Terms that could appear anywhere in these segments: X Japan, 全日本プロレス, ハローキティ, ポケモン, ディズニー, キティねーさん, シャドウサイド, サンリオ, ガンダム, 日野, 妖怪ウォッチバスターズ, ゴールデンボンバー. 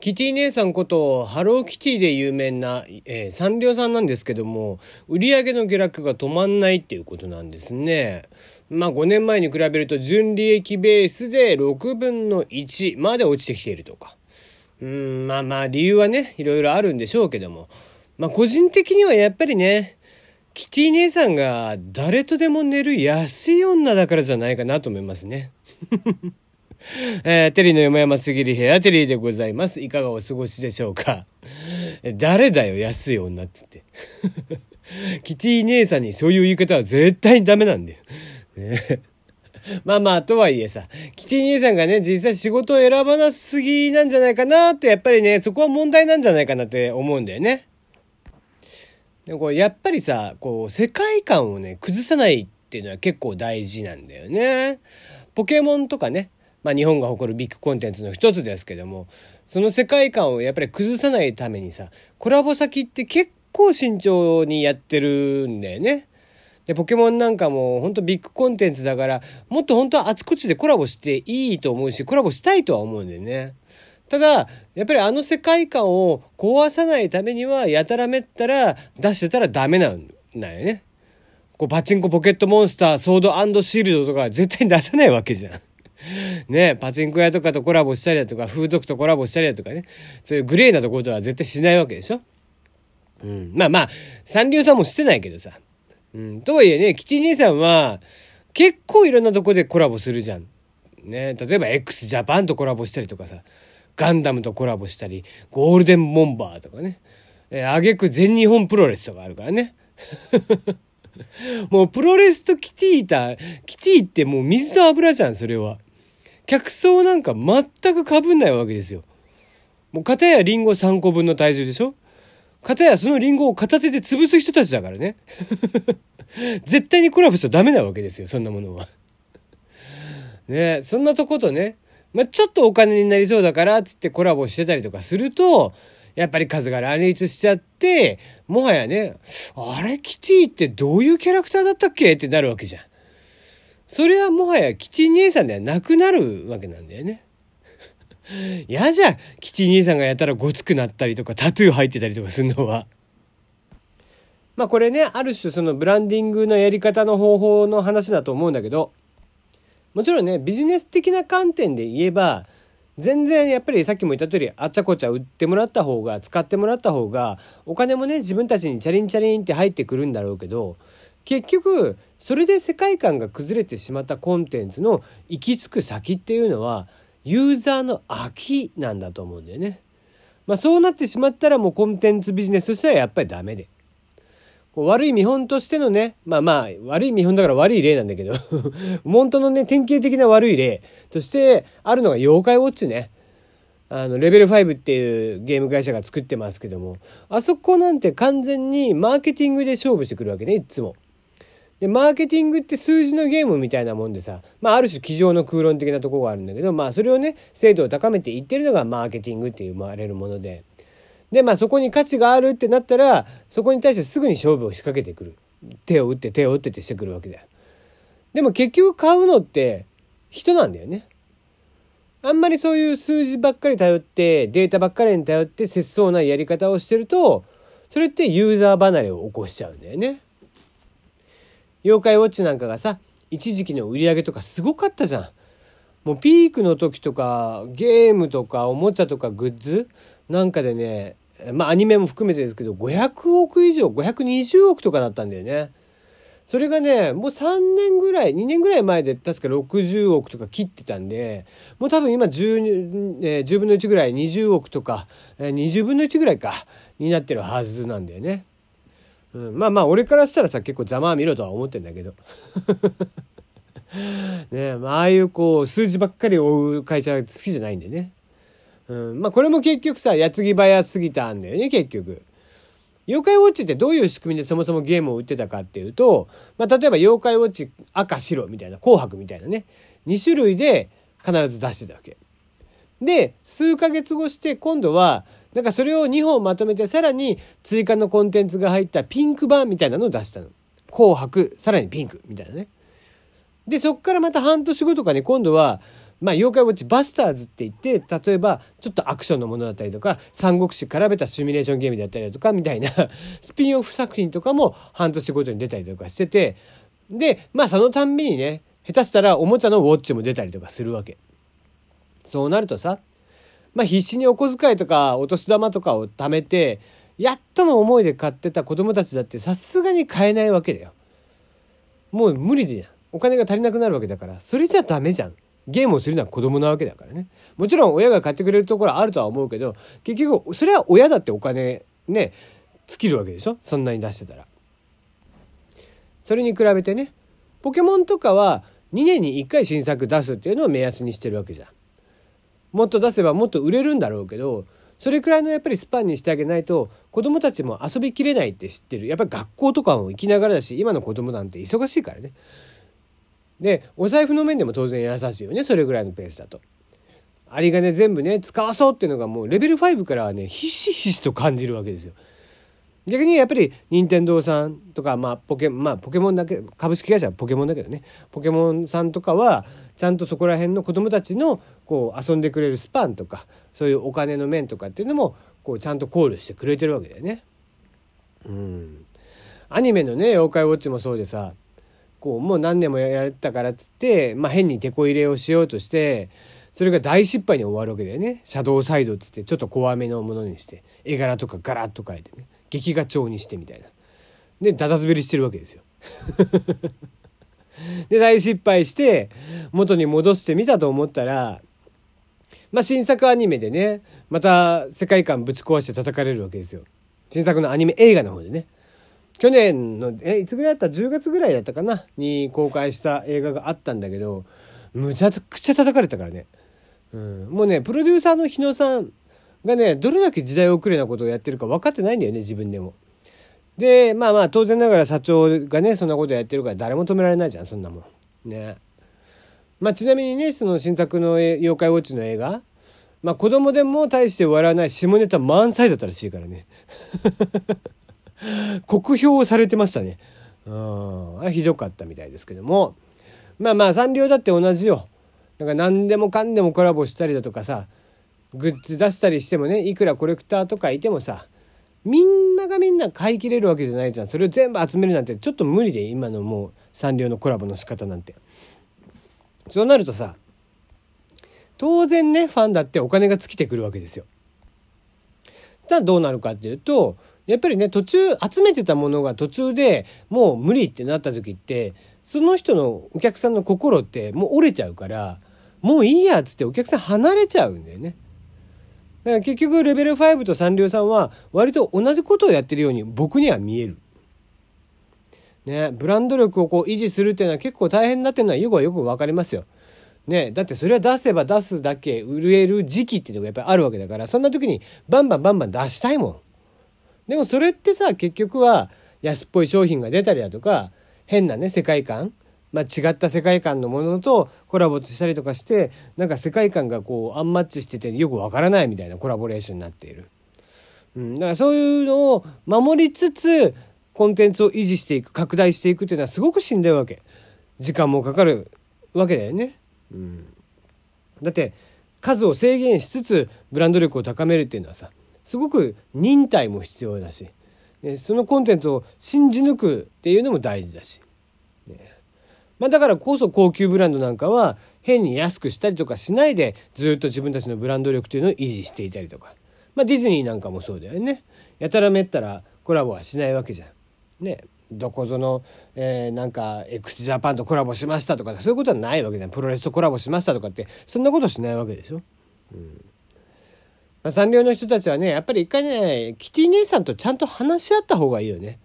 キティ姉さんことハローキティで有名な、サンリオさんなんですけども、売り上げの下落が止まんないっていうことなんですね。まあ5年前に比べると純利益ベースで6分の1まで落ちてきているとか。まあ理由はね、いろいろあるんでしょうけども、まあ個人的にはやっぱりね、キティ姉さんが誰とでも寝る安い女だからじゃないかなと思いますね。テリーのよもやますぎる部屋、テリーでございます。いかがお過ごしでしょうか。誰だよ安い女って。キティ姉さんにそういう言い方は絶対にダメなんだよ、ね。まあとはいえさ、キティ姉さんがね、実際仕事を選ばなすぎなんじゃないかなって、やっぱりねそこは問題なんじゃないかなって思うんだよね。でこうやっぱりさ、こう世界観をね崩さないっていうのは結構大事なんだよね。ポケモンとかね、まあ、日本が誇るビッグコンテンツの一つですけども、その世界観をやっぱり崩さないためにさ、コラボ先って結構慎重にやってるんだよね。でポケモンなんかも本当ビッグコンテンツだから、もっと本当はあちこちでコラボしていいと思うし、コラボしたいとは思うんだよね。ただやっぱりあの世界観を壊さないためには、やたらめったら出してたらダメなんだよね。こうパチンコポケットモンスター、ソード&シールドとか絶対に出さないわけじゃん。ね、パチンコ屋とかとコラボしたりだとか、風俗とコラボしたりだとかね、そういうグレーなところとは絶対しないわけでしょ。まあサンリオさんもしてないけどさ、とはいえね、キティ姉さんは結構いろんなとこでコラボするじゃん、ね。例えば X ジャパンとコラボしたりとかさ、ガンダムとコラボしたり、ゴールデンボンバーとかね、挙句全日本プロレスとかあるからね。もうプロレスとキティってもう水と油じゃん。それは客層なんか全く被んないわけですよ。もう片やリンゴ3個分の体重でしょ。片やそのリンゴを片手で潰す人たちだからね。絶対にコラボしちゃダメなわけですよ、そんなものは。ね、そんなとことね、まあ、ちょっとお金になりそうだからっつってコラボしてたりとかすると、やっぱり数が乱立しちゃって、もはやね、あれキティってどういうキャラクターだったっけってなるわけじゃん。それはもはやキティ姉さんではなくなるわけなんだよね。やじゃ、キティ姉さんがやたらごつくなったりとか、タトゥー入ってたりとかするのは。まあこれね、ある種そのブランディングのやり方の方法の話だと思うんだけど、もちろんね、ビジネス的な観点で言えば、全然やっぱりさっきも言った通り、あっちゃこっちゃ売ってもらった方が、使ってもらった方が、お金もね自分たちにチャリンって入ってくるんだろうけど、結局それで世界観が崩れてしまったコンテンツの行き着く先っていうのは、ユーザーの飽きなんだと思うんだよね。まあそうなってしまったら、もうコンテンツビジネスとしてはやっぱりダメで、こう悪い見本としてのね、まあ悪い見本だから悪い例なんだけど、本当のね典型的な悪い例としてあるのが妖怪ウォッチね。レベル5っていうゲーム会社が作ってますけども、あそこなんて完全にマーケティングで勝負してくるわけね、いつも。でマーケティングって数字のゲームみたいなもんでさ、まあある種机上の空論的なところがあるんだけど、まあそれをね精度を高めていってるのがマーケティングって言われるもので、まあそこに価値があるってなったら、そこに対してすぐに勝負を仕掛けてくる、手を打ってってしてくるわけだよ。でも結局買うのって人なんだよね。あんまりそういう数字ばっかり頼って、データばっかりに頼って節操なやり方をしてると、それってユーザー離れを起こしちゃうんだよね。妖怪ウォッチなんかがさ、一時期の売り上げとかすごかったじゃん。もうピークの時とか、ゲームとかおもちゃとかグッズなんかでね、まあアニメも含めてですけど、500億以上、520億とかだったんだよね。それがね、もう2年ぐらい前で確か60億とか切ってたんで、もう多分今10分の1ぐらい、20億とか、20分の1ぐらいか、になってるはずなんだよね。まあ俺からしたらさ、結構ざまあ見ろとは思ってんだけど。ね、ああいうこう数字ばっかり追う会社は好きじゃないんでね。まあこれも結局さ、矢継ぎ早すぎたんだよね。結局妖怪ウォッチってどういう仕組みでそもそもゲームを売ってたかっていうと、まあ例えば妖怪ウォッチ赤白みたいな、紅白みたいなね、2種類で必ず出してたわけで、数ヶ月後して今度はなんかそれを2本まとめて、さらに追加のコンテンツが入ったピンク版みたいなのを出したの。紅白さらにピンクみたいなね。でそっからまた半年後とかに、今度はまあ、妖怪ウォッチバスターズって言って、例えばちょっとアクションのものだったりとか、三国志絡めたシミュレーションゲームだったりだとかみたいなスピンオフ作品とかも半年ごとに出たりとかしてて、で、まあそのたんびにね、下手したらおもちゃのウォッチも出たりとかするわけ。そうなるとさ、まあ必死にお小遣いとかお年玉とかを貯めて、やっとの思いで買ってた子供たちだってさすがに買えないわけだよ。もう無理でやん。お金が足りなくなるわけだから、それじゃダメじゃん。ゲームをするのは子供なわけだからね。もちろん親が買ってくれるところはあるとは思うけど、結局それは親だってお金ね、尽きるわけでしょ。そんなに出してたら。それに比べてね、ポケモンとかは2年に1回新作出すっていうのを目安にしてるわけじゃん。もっと出せばもっと売れるんだろうけど、それくらいのやっぱりスパンにしてあげないと子供たちも遊びきれないって知ってる。やっぱり学校とかも行きながらだし、今の子供なんて忙しいからね。で、お財布の面でも当然優しいよね、それぐらいのペースだと。ありがね、全部ね使わそうっていうのがもうレベル5からはね、ひしひしと感じるわけですよ。逆にやっぱり任天堂さんとか、まあポケモンだけ、株式会社はポケモンだけどね、ポケモンさんとかはちゃんとそこら辺の子どもたちのこう遊んでくれるスパンとか、そういうお金の面とかっていうのもこうちゃんと考慮してくれてるわけだよね。うん。アニメのね妖怪ウォッチもそうでさ、こうもう何年もやれたからっつって、まあ、変にテコ入れをしようとしてそれが大失敗に終わるわけだよね。シャドウサイドっつってちょっと怖めのものにして絵柄とかガラッと変えてね、劇画調にしてみたいなでダダ滑りしてるわけですよで大失敗して元に戻してみたと思ったら、まあ、新作アニメでねまた世界観ぶち壊して叩かれるわけですよ。新作のアニメ映画の方でね、去年のいつぐらいだった？10月ぐらいだったかなに公開した映画があったんだけど、むちゃくちゃ叩かれたからね、うん、もうねプロデューサーの日野さんがねどれだけ時代遅れなことをやってるか分かってないんだよね、自分でも。でまあ当然ながら社長がねそんなことやってるから誰も止められないじゃん、そんなもんね。まあちなみにねその新作の妖怪ウォッチの映画、まあ子供でも大して笑わない下ネタ満載だったらしいからね酷評されてましたね。あれひどかったみたいですけども、まあまあサンリオだって同じよ。なんか何でもかんでもコラボしたりだとかさ、グッズ出したりしてもね、いくらコレクターとかいてもさ、みんながみんな買い切れるわけじゃないじゃん。それを全部集めるなんてちょっと無理で、今のもうサンリオのコラボの仕方なんて。そうなるとさ、当然ねファンだってお金が尽きてくるわけですよ。じゃあどうなるかっていうと、やっぱりね途中集めてたものが途中でもう無理ってなった時って、その人のお客さんの心ってもう折れちゃうから、もういいやっつってお客さん離れちゃうんだよね。だから結局レベル5とサンリオさんは割と同じことをやってるように僕には見える。ね、ブランド力をこう維持するっていうのは結構大変になってるのはよく分かりますよ。ね、だってそれは出せば出すだけ売れる時期っていうのがやっぱりあるわけだから、そんな時にバンバン出したいもん。でもそれってさ、結局は安っぽい商品が出たりだとか、変なね世界観、まあ、違った世界観のものとコラボしたりとかして、なんか世界観がこうアンマッチしててよくわからないみたいなコラボレーションになっている、うん、だからそういうのを守りつつコンテンツを維持していく、拡大していくっていうのはすごくしんどいわけ。時間もかかるわけだよね、うん、だって数を制限しつつブランド力を高めるっていうのはさ、すごく忍耐も必要だし、ね、そのコンテンツを信じ抜くっていうのも大事だし、ね、まあ、だからこそ高級ブランドなんかは変に安くしたりとかしないで、ずっと自分たちのブランド力というのを維持していたりとか、まあ、ディズニーなんかもそうだよね。やたらめったらコラボはしないわけじゃん、ね、どこぞの、なんか X ジャパンとコラボしましたとか、そういうことはないわけじゃん。プロレスとコラボしましたとかってそんなことしないわけでしょ、うん。まあ、サンリオの人たちはねやっぱり一回ねキティ姉さんとちゃんと話し合った方がいいよね。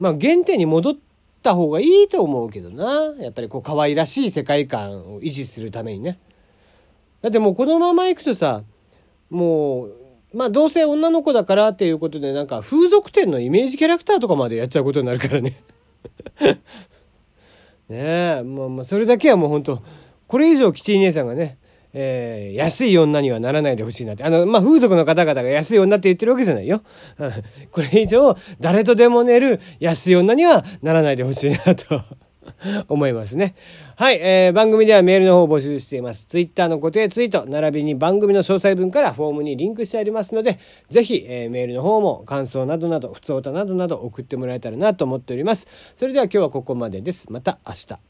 まあ原点に戻った方がいいと思うけどな、やっぱりこう可愛らしい世界観を維持するためにね。だってもうこのまま行くとさ、もうまあどうせ女の子だからっていうことで、なんか風俗店のイメージキャラクターとかまでやっちゃうことになるからねねえ、まあそれだけはもう本当これ以上キティ姉さんがね、安い女にはならないでほしいなって。まあ、風俗の方々が安い女って言ってるわけじゃないよこれ以上誰とでも寝る安い女にはならないでほしいなと思いますね。はい、番組ではメールの方を募集しています。ツイッターの固定ツイート並びに番組の詳細文からフォームにリンクしてありますので、ぜひ、メールの方も感想などなど普通歌などなど送ってもらえたらなと思っております。それでは今日はここまでです。また明日。